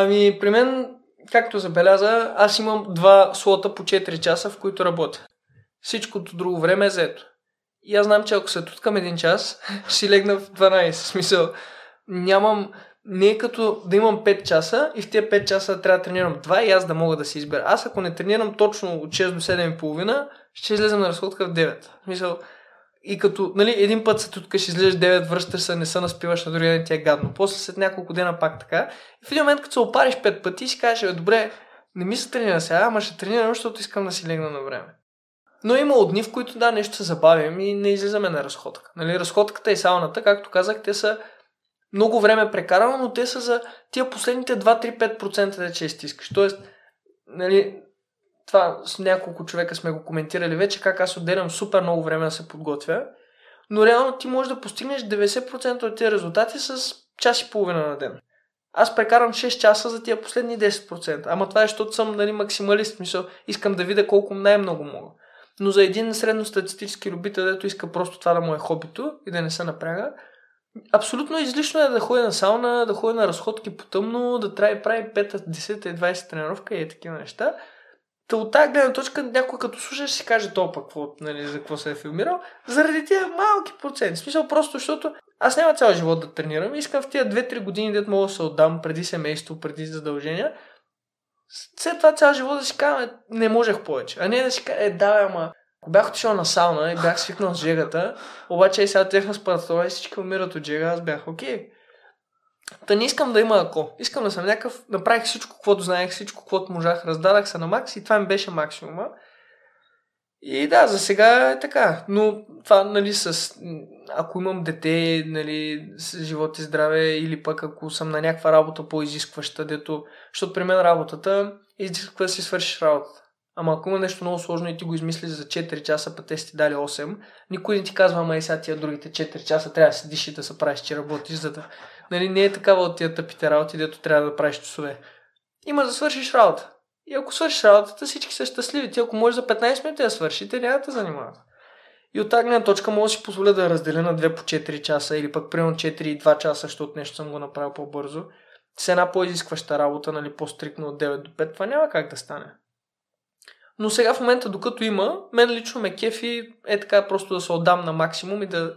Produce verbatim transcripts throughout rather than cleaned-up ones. Ами при мен, както забеляза, аз имам два слота по четири часа, в които работя. Всичкото друго време е заето. И аз знам, че ако се туткам един час, ще си легна в дванайсет. В смисъл, нямам... Не е като да имам пет часа и в тези пет часа трябва да тренирам два и аз да мога да си избера. Аз ако не тренирам точно от шест до седем и половина, ще излезам на разходка в девет. Мисъл, и като нали, един път се туткаш, ще излезеш девет, връщаш се, не се наспиваш на другия ден, ти е гадно. После след няколко дена пак така. И в един момент, като се опариш пет пъти, си кажеш, добре, не ми се тренира сега, ама ще тренирам, защото искам да си легна на време. Но има дни, в които да, нещо се забавим и не излизаме на разходка. Нали, разходката и сауната, както казах, те са много време прекарано, но те са за тия последните два-три-пет процента да че изтискаш. Тоест, нали, това с няколко човека сме го коментирали вече, как аз отделям супер много време да се подготвя, но реално ти можеш да постигнеш деветдесет процента от тези резултати с час и половина на ден. Аз прекарам шест часа за тия последни десет процента, ама това е, защото съм нали, максималист, мисъл, искам да видя колко най-много мога. Но за един средностатистически любител, дето иска просто това да му е хобито и да не се напряга, абсолютно излишно е да ходи на сауна, да ходи на разходки по тъмно, да трябва да прави пет, десет, двайсет тренировка и е такива неща. Та от тази гледна точка някой като слушаш си каже то пък нали, за какво се е филмирал, заради тия малки проценти. В смисъл просто, защото аз няма цял живот да тренирам, искам в тия две-три години, дето мога да се отдам преди семейство, преди задължения. След това цял живот да си кажа, не можех повече, а не да си кажа, е давай, ама ако бях отишъл на сауна и бях свикнал с джегата, обаче и сега тех на спартала и всички умират от джега, аз бях окей. Та не искам да има ако. Искам да съм някакъв, направих всичко, каквото знаех, всичко, каквото можах, раздадах се на макс и това ми беше максимума. И да, за сега е така. Но това, нали, с... ако имам дете, нали, с живот и здраве, или пък ако съм на някаква работа по-изискваща, дето... защото при мен работата изисква да си свършиш работата. Ама ако има нещо много сложно и ти го измислиш за четири часа, път те си ти дали осем, никой не ти казва, ама и сега тия другите четири часа трябва да седиш и да се правиш, че работиш, за да... Нали, не е такава от тия тъпите работи, дето трябва да правиш часове. Има да свършиш работа. И ако свършиш работата, всички са щастливи. Ти ако можеш за петнайсет минути да свършите, няма да те занимават. И от тази гледна точка мога да си позволя да разделя на две по четири часа или пък примерно четири и два часа, защото нещо съм го направил по-бързо. С една по-изискваща работа, нали, по-стрикно от девет до пет, това няма как да стане. Но сега в момента, докато има, мен лично ме кефи е така просто да се отдам на максимум и да,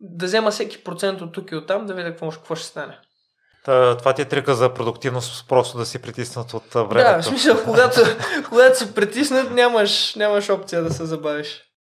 да взема всеки процент от тук и оттам, да видя какво, какво ще стане. Това ти е трика за продуктивност, просто да си притиснат от времето. Да, в смисъл, когато, когато си притиснат, нямаш, нямаш опция да се забавиш.